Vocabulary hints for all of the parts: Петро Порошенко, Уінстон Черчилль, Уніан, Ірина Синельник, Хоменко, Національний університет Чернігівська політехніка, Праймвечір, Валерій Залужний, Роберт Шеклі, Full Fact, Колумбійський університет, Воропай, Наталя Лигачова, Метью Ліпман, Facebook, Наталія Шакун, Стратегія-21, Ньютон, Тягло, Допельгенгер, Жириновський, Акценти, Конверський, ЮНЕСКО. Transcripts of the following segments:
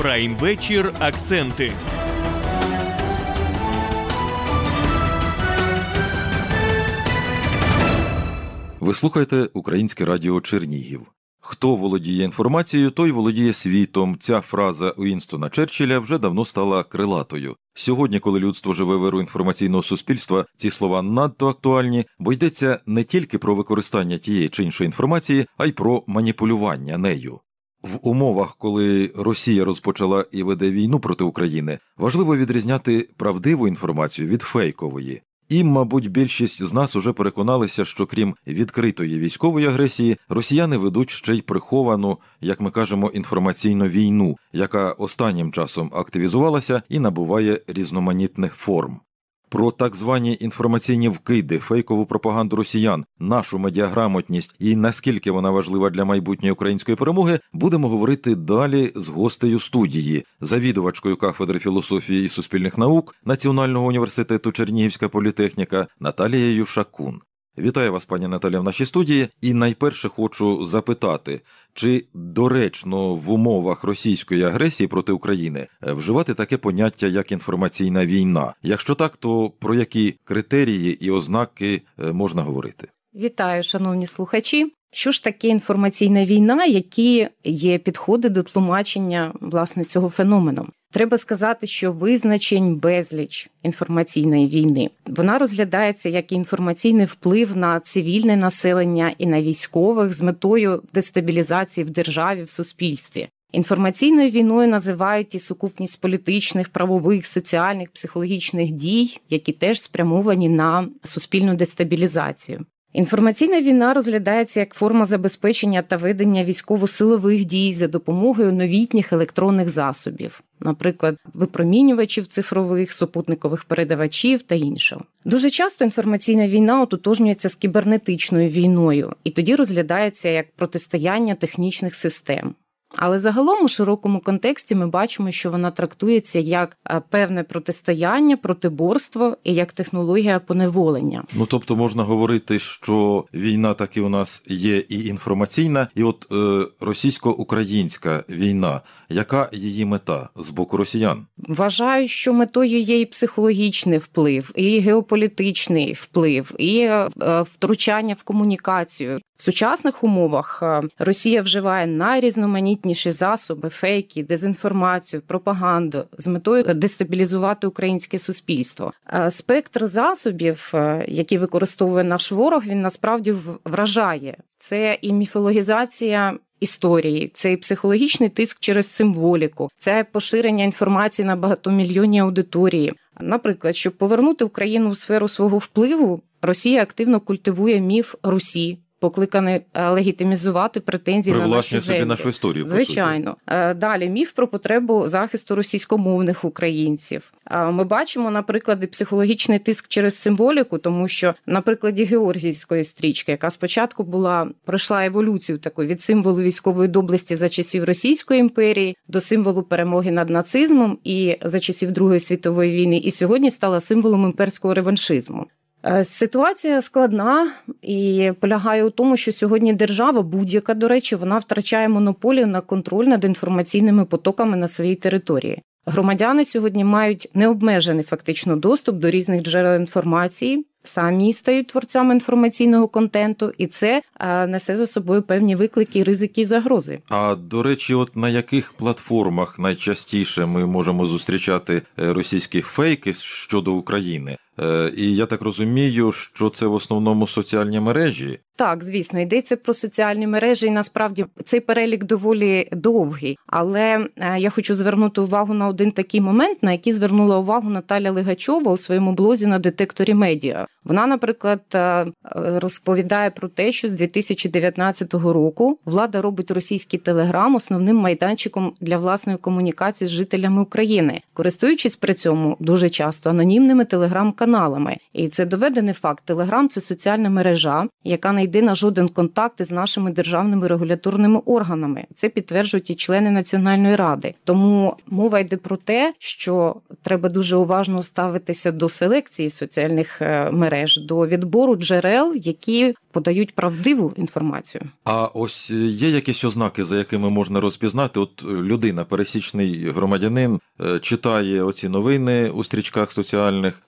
Прайм-вечір «Акценти». Ви слухаєте Українське радіо Чернігів. Хто володіє інформацією, той володіє світом. Ця фраза Уінстона Черчилля вже давно стала крилатою. Сьогодні, коли людство живе в еру інформаційного суспільства, ці слова надто актуальні, бо йдеться не тільки про використання тієї чи іншої інформації, а й про маніпулювання нею. В умовах, коли Росія розпочала і веде війну проти України, важливо відрізняти правдиву інформацію від фейкової. І, мабуть, більшість з нас уже переконалися, що крім відкритої військової агресії, росіяни ведуть ще й приховану, як ми кажемо, інформаційну війну, яка останнім часом активізувалася і набуває різноманітних форм. Про так звані інформаційні вкиди, фейкову пропаганду росіян, нашу медіаграмотність і наскільки вона важлива для майбутньої української перемоги, будемо говорити далі з гостею студії, завідувачкою кафедри філософії і суспільних наук Національного університету Чернігівська політехніка Наталією Шакун. Вітаю вас, пані Наталя, в нашій студії. І найперше хочу запитати, чи доречно в умовах російської агресії проти України вживати таке поняття, як інформаційна війна? Якщо так, то про які критерії і ознаки можна говорити? Вітаю, шановні слухачі. Що ж таке інформаційна війна, які є підходи до тлумачення, власне, цього феномену? Треба сказати, що визначень безліч інформаційної війни. Вона розглядається як інформаційний вплив на цивільне населення і на військових з метою дестабілізації в державі, в суспільстві. Інформаційною війною називають і сукупність політичних, правових, соціальних, психологічних дій, які теж спрямовані на суспільну дестабілізацію. Інформаційна війна розглядається як форма забезпечення та ведення військово-силових дій за допомогою новітніх електронних засобів, наприклад, випромінювачів цифрових, супутникових передавачів та іншого. Дуже часто інформаційна війна ототожнюється з кібернетичною війною і тоді розглядається як протистояння технічних систем. Але загалом у широкому контексті ми бачимо, що вона трактується як певне протистояння, протиборство і як технологія поневолення. Ну, тобто можна говорити, що війна таки у нас є і інформаційна, і от російсько-українська війна. Яка її мета з боку росіян? Вважаю, що метою є і психологічний вплив, і геополітичний вплив, і втручання в комунікацію. В сучасних умовах Росія вживає найрізноманітніші засоби, фейки, дезінформацію, пропаганду з метою дестабілізувати українське суспільство. Спектр засобів, які використовує наш ворог, він насправді вражає. Це і міфологізація історії, це і психологічний тиск через символіку, це поширення інформації на багатомільйонній аудиторії. Наприклад, щоб повернути Україну у сферу свого впливу, Росія активно культивує міф Русі, покликаний легітимізувати претензії на нашу землю. Привласнює собі нашу історію, по суті. Звичайно. Далі, міф про потребу захисту російськомовних українців. Ми бачимо, наприклад, і психологічний тиск через символіку, тому що, на прикладі Георгіївської стрічки, яка спочатку пройшла еволюцію таку від символу військової доблесті за часів Російської імперії до символу перемоги над нацизмом і за часів Другої світової війни, і сьогодні стала символом імперського реваншизму. Ситуація складна і полягає у тому, що сьогодні держава, будь-яка, до речі, вона втрачає монополію на контроль над інформаційними потоками на своїй території. Громадяни сьогодні мають необмежений фактично доступ до різних джерел інформації, самі стають творцями інформаційного контенту, і це несе за собою певні виклики, ризики і загрози. А, до речі, от на яких платформах найчастіше ми можемо зустрічати російські фейки щодо України? І я так розумію, що це в основному соціальні мережі? Так, звісно, йдеться про соціальні мережі, і насправді цей перелік доволі довгий. Але я хочу звернути увагу на один такий момент, на який звернула увагу Наталя Лигачова у своєму блозі на детекторі медіа. Вона, наприклад, розповідає про те, що з 2019 року влада робить російський телеграм основним майданчиком для власної комунікації з жителями України, користуючись при цьому дуже часто анонімними телеграм-каналами. І це доведений факт. Телеграм – це соціальна мережа, яка найбільше йди на жоден контакт із нашими державними регуляторними органами. Це підтверджують і члени Національної ради. Тому мова йде про те, що треба дуже уважно ставитися до селекції соціальних мереж, до відбору джерел, які подають правдиву інформацію. А ось є якісь ознаки, за якими можна розпізнати? От людина, пересічний громадянин, читає оці новини у стрічках соціальних.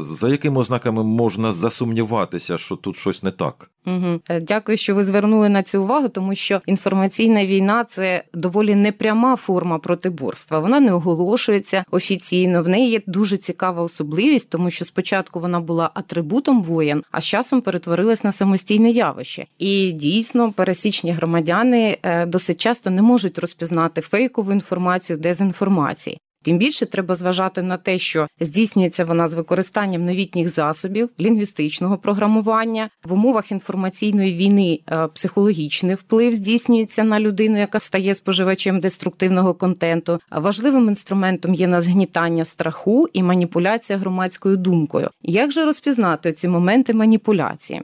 За якими ознаками можна засумніватися, що тут щось не так? Угу. Дякую, що ви звернули на цю увагу, тому що інформаційна війна – це доволі непряма форма протиборства. Вона не оголошується офіційно, в неї є дуже цікава особливість, тому що спочатку вона була атрибутом воєн, а з часом перетворилась на самостійне явище. І дійсно, пересічні громадяни досить часто не можуть розпізнати фейкову інформацію, дезінформації. Тим більше треба зважати на те, що здійснюється вона з використанням новітніх засобів, лінгвістичного програмування. В умовах інформаційної війни психологічний вплив здійснюється на людину, яка стає споживачем деструктивного контенту. Важливим інструментом є нагнітання страху і маніпуляція громадською думкою. Як же розпізнати ці моменти маніпуляції?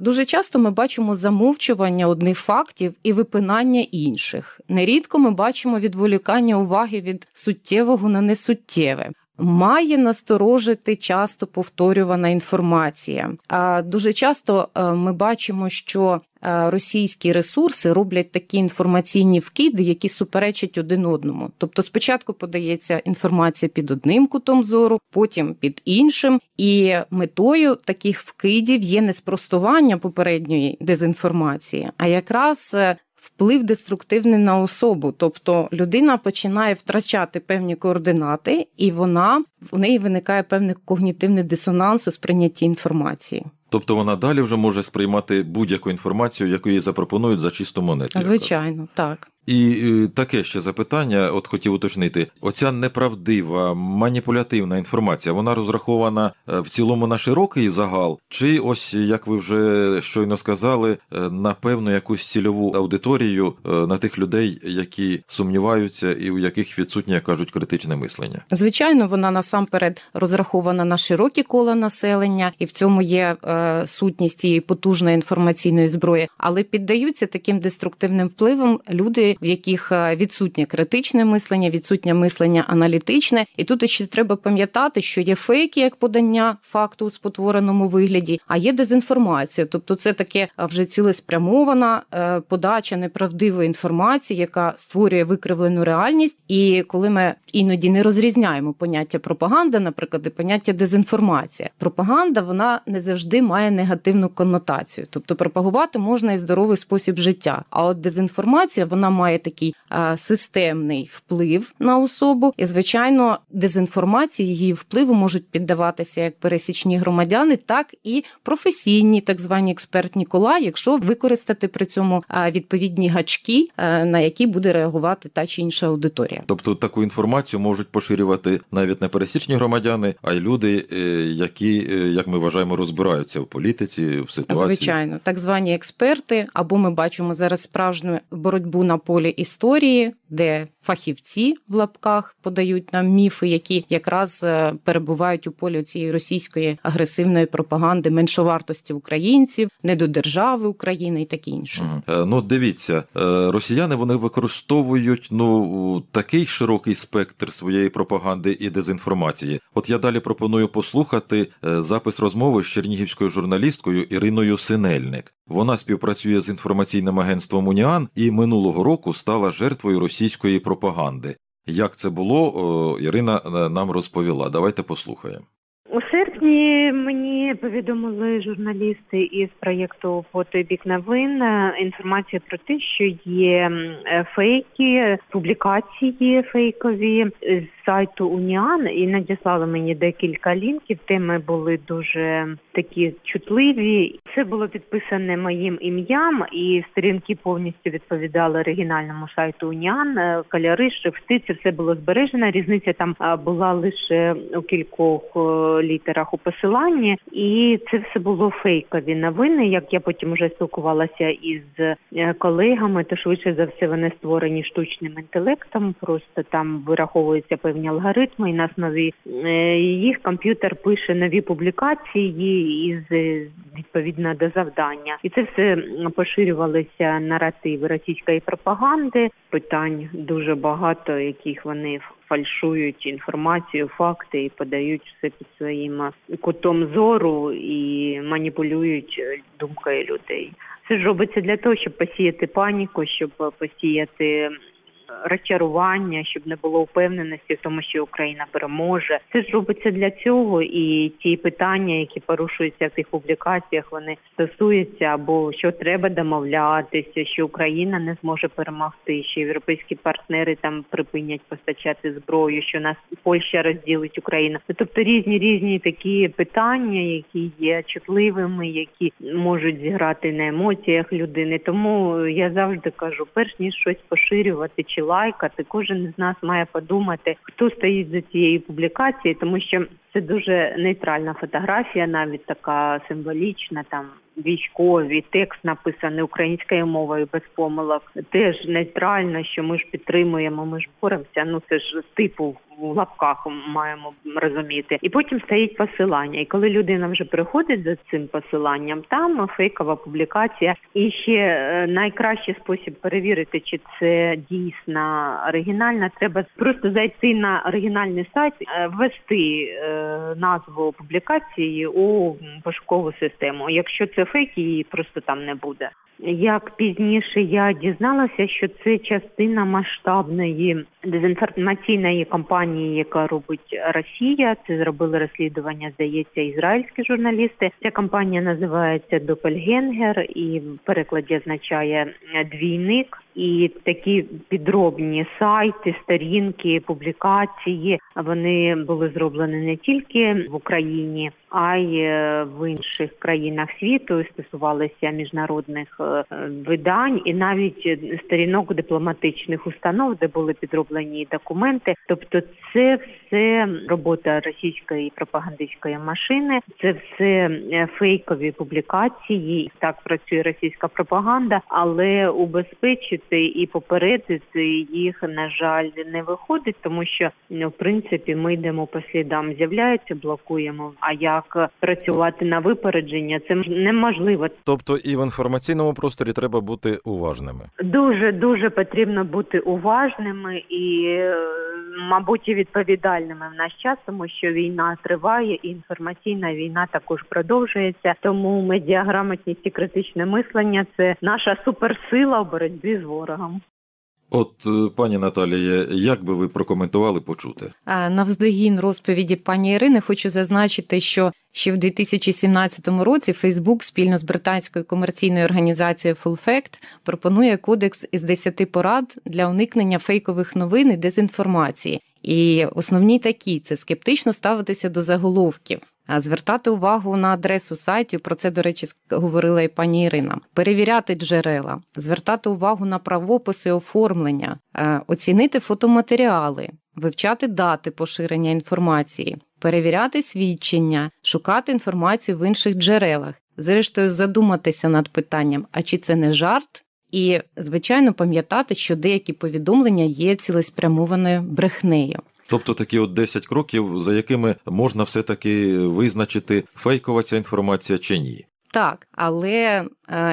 Дуже часто ми бачимо замовчування одних фактів і випинання інших. Нерідко ми бачимо відволікання уваги від суттєвого на несуттєве. Має насторожити часто повторювана інформація. Дуже часто ми бачимо, що російські ресурси роблять такі інформаційні вкиди, які суперечать один одному. Тобто спочатку подається інформація під одним кутом зору, потім під іншим. І метою таких вкидів є не спростування попередньої дезінформації, а якраз вплив деструктивний на особу. Тобто людина починає втрачати певні координати, і в неї виникає певний когнітивний дисонанс у сприйнятті інформації. Тобто вона далі вже може сприймати будь-яку інформацію, яку їй запропонують за чисту монету. Звичайно, так. І таке ще запитання, от хотів уточнити. Оця неправдива, маніпулятивна інформація, вона розрахована в цілому на широкий загал? Чи ось, як ви вже щойно сказали, на певну якусь цільову аудиторію, на тих людей, які сумніваються і у яких відсутнє, як кажуть, критичне мислення? Звичайно, вона насамперед розрахована на широкі кола населення, і в цьому є сутність цієї потужної інформаційної зброї. Але піддаються таким деструктивним впливам люди, в яких відсутнє критичне мислення, відсутнє мислення аналітичне. І тут ще треба пам'ятати, що є фейки, як подання факту у спотвореному вигляді, а є дезінформація. Тобто це таке вже цілеспрямована подача неправдивої інформації, яка створює викривлену реальність. І коли ми іноді не розрізняємо поняття пропаганда, наприклад, і поняття дезінформація. Пропаганда, вона не завжди має негативну коннотацію. Тобто пропагувати можна і здоровий спосіб життя. А от дезінформація, вона має такий системний вплив на особу. І, звичайно, дезінформації, її впливу можуть піддаватися як пересічні громадяни, так і професійні, так звані експертні кола, якщо використати при цьому відповідні гачки, на які буде реагувати та чи інша аудиторія. Тобто таку інформацію можуть поширювати навіть не пересічні громадяни, а й люди, які, як ми вважаємо, розбираються в політиці, в ситуації. Звичайно, так звані експерти, або ми бачимо зараз справжню боротьбу на полі історії, де фахівці в лапках подають нам міфи, які якраз перебувають у полі цієї російської агресивної пропаганди, меншовартості українців, недодержави України і таке інше. Ну, дивіться, росіяни, вони використовують, такий широкий спектр своєї пропаганди і дезінформації. От я далі пропоную послухати запис розмови з чернігівською журналісткою Іриною Синельник. Вона співпрацює з інформаційним агентством «Уніан» і минулого року стала жертвою російської пропаганди. Як це було, Ірина нам розповіла. Давайте послухаємо. У серпні мені повідомили журналісти із проєкту «По той бік новин» інформацію про те, що є фейки, публікації фейкові з сайту «Уніан», і надіслали мені декілька лінків. Теми були дуже такі чутливі. Це було підписане моїм ім'ям, і сторінки повністю відповідали оригінальному сайту «Уніан». Кольори, шрифти, це все було збережено. Різниця там була лише у кількох літерах у посиланні, і це все було фейкові новини. Як я потім вже спілкувалася із колегами, то швидше за все вони створені штучним інтелектом, просто там вираховуються певні алгоритми, і на основі їх комп'ютер пише нові публікації із відповідно до завдання. І це все поширювалися наративи російської пропаганди, питань дуже багато, яких вони фальшують інформацію, факти і подають все під своїм кутом зору і маніпулюють думкою людей. Це ж робиться для того, щоб посіяти паніку, щоб посіяти розчарування, щоб не було впевненості в тому, що Україна переможе. Це ж робиться для цього, і ті питання, які порушуються в цих публікаціях, вони стосуються або що треба домовлятися, що Україна не зможе перемогти, що європейські партнери там припинять постачати зброю, що нас Польща розділить Україну. Тобто різні такі питання, які є чутливими, які можуть зіграти на емоціях людини. Тому я завжди кажу, перш ніж щось поширювати чи лайкати, кожен з нас має подумати, хто стоїть за цією публікацією, тому що це дуже нейтральна фотографія, навіть така символічна, там військовий, текст написаний українською мовою без помилок. Теж нейтрально, що ми ж підтримуємо, ми ж боремося, ну це ж типу в лапках маємо розуміти. І потім стоїть посилання. І коли людина вже переходить за цим посиланням, там фейкова публікація. І ще найкращий спосіб перевірити, чи це дійсно оригінальна, треба просто зайти на оригінальний сайт, ввести назву публікації у пошукову систему. Якщо це фейк, її просто там не буде. Як пізніше я дізналася, що це частина масштабної дезінформаційної кампанії, яка робить Росія. Це зробили розслідування, здається, ізраїльські журналісти. Ця кампанія називається «Допельгенгер» і в перекладі означає «двійник». І такі підробні сайти, сторінки, публікації, вони були зроблені не тільки в Україні, а й в інших країнах світу, стосувалися міжнародних видань і навіть сторінок дипломатичних установ, де були підроблені документи. Тобто це все робота російської пропагандистської машини, це все фейкові публікації, так працює російська пропаганда, але убезпечити і попередити їх, на жаль, не виходить, тому що, в принципі, ми йдемо по слідам, з'являється, блокуємо, а як працювати на випередження, це неможливо. Тобто і в інформаційному просторі треба бути уважними? Дуже потрібно бути уважними і, мабуть, і відповідальними в наш час, тому що війна триває, і інформаційна війна також продовжується. Тому медіаграмотність і критичне мислення – це наша суперсила в боротьбі з ворогом. От, пані Наталіє, як би ви прокоментували почуте? Навздогін розповіді пані Ірини хочу зазначити, що ще в 2017 році Facebook спільно з британською комерційною організацією Full Fact пропонує кодекс із 10 порад для уникнення фейкових новин і дезінформації. І основні такі – це скептично ставитися до заголовків, звертати увагу на адресу сайтів, про це, до речі, говорила і пані Ірина, перевіряти джерела, звертати увагу на правописи оформлення, оцінити фотоматеріали, вивчати дати поширення інформації, перевіряти свідчення, шукати інформацію в інших джерелах, зрештою задуматися над питанням, а чи це не жарт? І, звичайно, пам'ятати, що деякі повідомлення є цілеспрямованою брехнею. Тобто такі от 10 кроків, за якими можна все-таки визначити, фейкова ця інформація чи ні. Так, але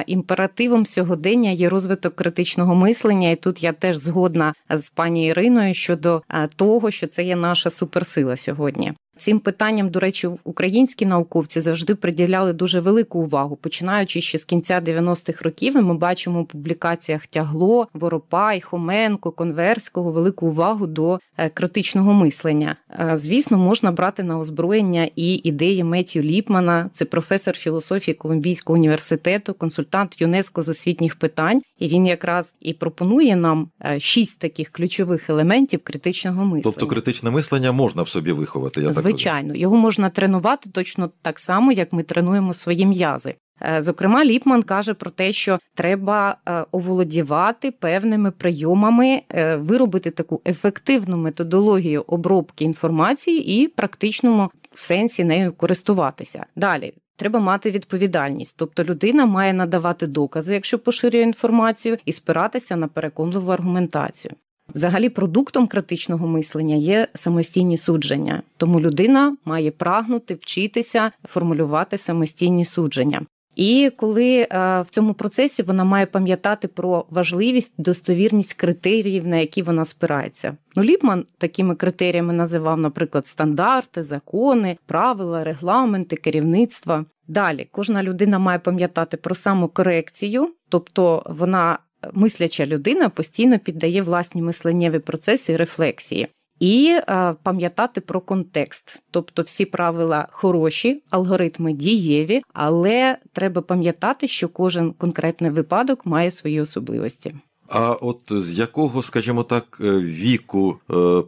імперативом сьогодення є розвиток критичного мислення, і тут я теж згодна з пані Іриною щодо того, що це є наша суперсила сьогодні. Цим питанням, до речі, українські науковці завжди приділяли дуже велику увагу. Починаючи ще з кінця 90-х років, ми бачимо у публікаціях Тягло, Воропай, Хоменко, Конверського велику увагу до критичного мислення. Звісно, можна брати на озброєння і ідеї Метью Ліпмана, це професор філософії Колумбійського університету, консультант ЮНЕСКО з освітніх питань, і він якраз і пропонує нам 6 таких ключових елементів критичного мислення. Тобто критичне мислення можна в собі виховати, я так розумію? Звичайно, його можна тренувати точно так само, як ми тренуємо свої м'язи. Зокрема, Ліпман каже про те, що треба оволодівати певними прийомами, виробити таку ефективну методологію обробки інформації і практичному в сенсі нею користуватися. Далі. Треба мати відповідальність, тобто людина має надавати докази, якщо поширює інформацію, і спиратися на переконливу аргументацію. Взагалі продуктом критичного мислення є самостійні судження, тому людина має прагнути вчитися формулювати самостійні судження. І коли в цьому процесі вона має пам'ятати про важливість, достовірність критеріїв, на які вона спирається. Ліпман такими критеріями називав, наприклад, стандарти, закони, правила, регламенти, керівництва. Далі, кожна людина має пам'ятати про самокорекцію, тобто вона, мисляча людина, постійно піддає власні мисленнєві процеси рефлексії. І пам'ятати про контекст. Тобто всі правила хороші, алгоритми дієві, але треба пам'ятати, що кожен конкретний випадок має свої особливості. А от з якого, скажімо так, віку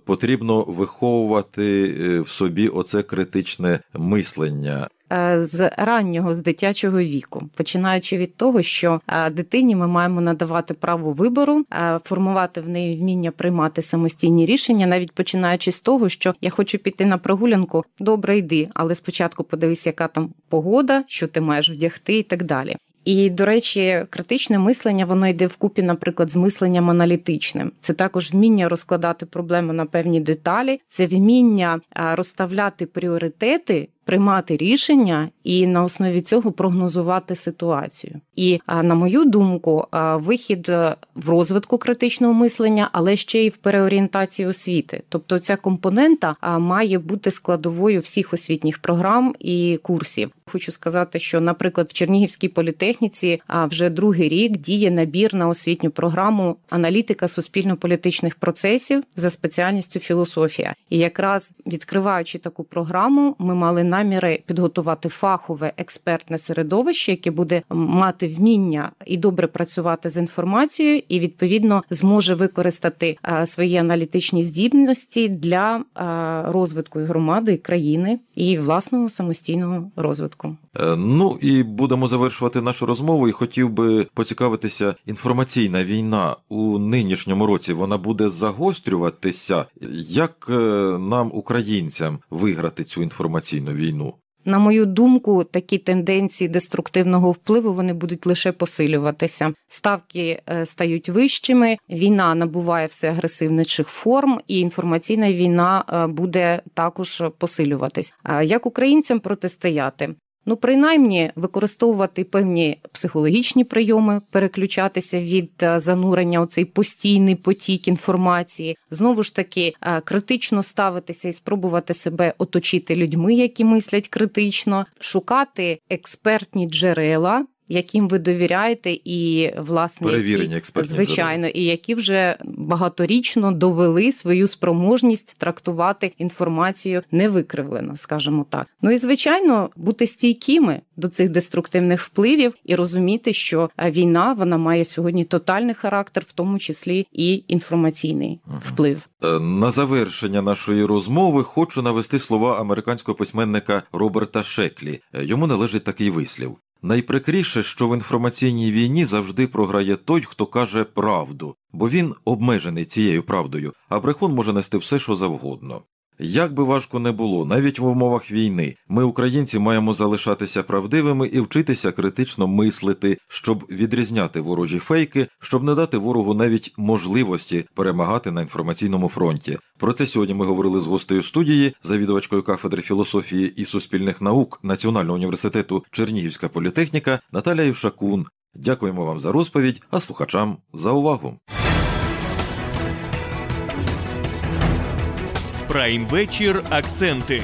потрібно виховувати в собі оце критичне мислення? З раннього, з дитячого віку. Починаючи від того, що дитині ми маємо надавати право вибору, формувати в неї вміння приймати самостійні рішення, навіть починаючи з того, що я хочу піти на прогулянку, добре, йди, але спочатку подивись, яка там погода, що ти маєш вдягти і так далі. І, до речі, критичне мислення, воно йде вкупі, наприклад, з мисленням аналітичним. Це також вміння розкладати проблеми на певні деталі, це вміння розставляти пріоритети, приймати рішення і на основі цього прогнозувати ситуацію. І, на мою думку, вихід в розвитку критичного мислення, але ще й в переорієнтації освіти. Тобто ця компонента має бути складовою всіх освітніх програм і курсів. Хочу сказати, що, наприклад, в Чернігівській політехніці вже другий рік діє набір на освітню програму «Аналітика суспільно-політичних процесів» за спеціальністю «Філософія». І якраз відкриваючи таку програму, ми мали наміри підготувати фахове експертне середовище, яке буде мати вміння і добре працювати з інформацією, і, відповідно, зможе використати свої аналітичні здібності для розвитку громади, країни і власного самостійного розвитку. Ну і будемо завершувати нашу розмову, і хотів би поцікавитися, інформаційна війна у нинішньому році, вона буде загострюватися? Як нам, українцям, виграти цю інформаційну війну? На мою думку, такі тенденції деструктивного впливу, вони будуть лише посилюватися. Ставки стають вищими, війна набуває все агресивніших форм, і інформаційна війна буде також посилюватись. Як українцям протистояти? Принаймні, використовувати певні психологічні прийоми, переключатися від занурення у цей постійний потік інформації, знову ж таки, критично ставитися і спробувати себе оточити людьми, які мислять критично, шукати експертні джерела, яким ви довіряєте, і, власне, і які вже багаторічно довели свою спроможність трактувати інформацію невикривлено, скажімо так. І, звичайно, бути стійкими до цих деструктивних впливів і розуміти, що війна, вона має сьогодні тотальний характер, в тому числі і інформаційний вплив. На завершення нашої розмови хочу навести слова американського письменника Роберта Шеклі. Йому належить такий вислів. Найприкріше, що в інформаційній війні завжди програє той, хто каже правду, бо він обмежений цією правдою, а брехун може нести все, що завгодно. Як би важко не було, навіть в умовах війни, ми, українці, маємо залишатися правдивими і вчитися критично мислити, щоб відрізняти ворожі фейки, щоб не дати ворогу навіть можливості перемагати на інформаційному фронті. Про це сьогодні ми говорили з гостею студії, завідувачкою кафедри філософії і суспільних наук Національного університету Чернігівська політехніка Наталією Шакун. Дякуємо вам за розповідь, а слухачам за увагу. Прайм-вечір «Акценти».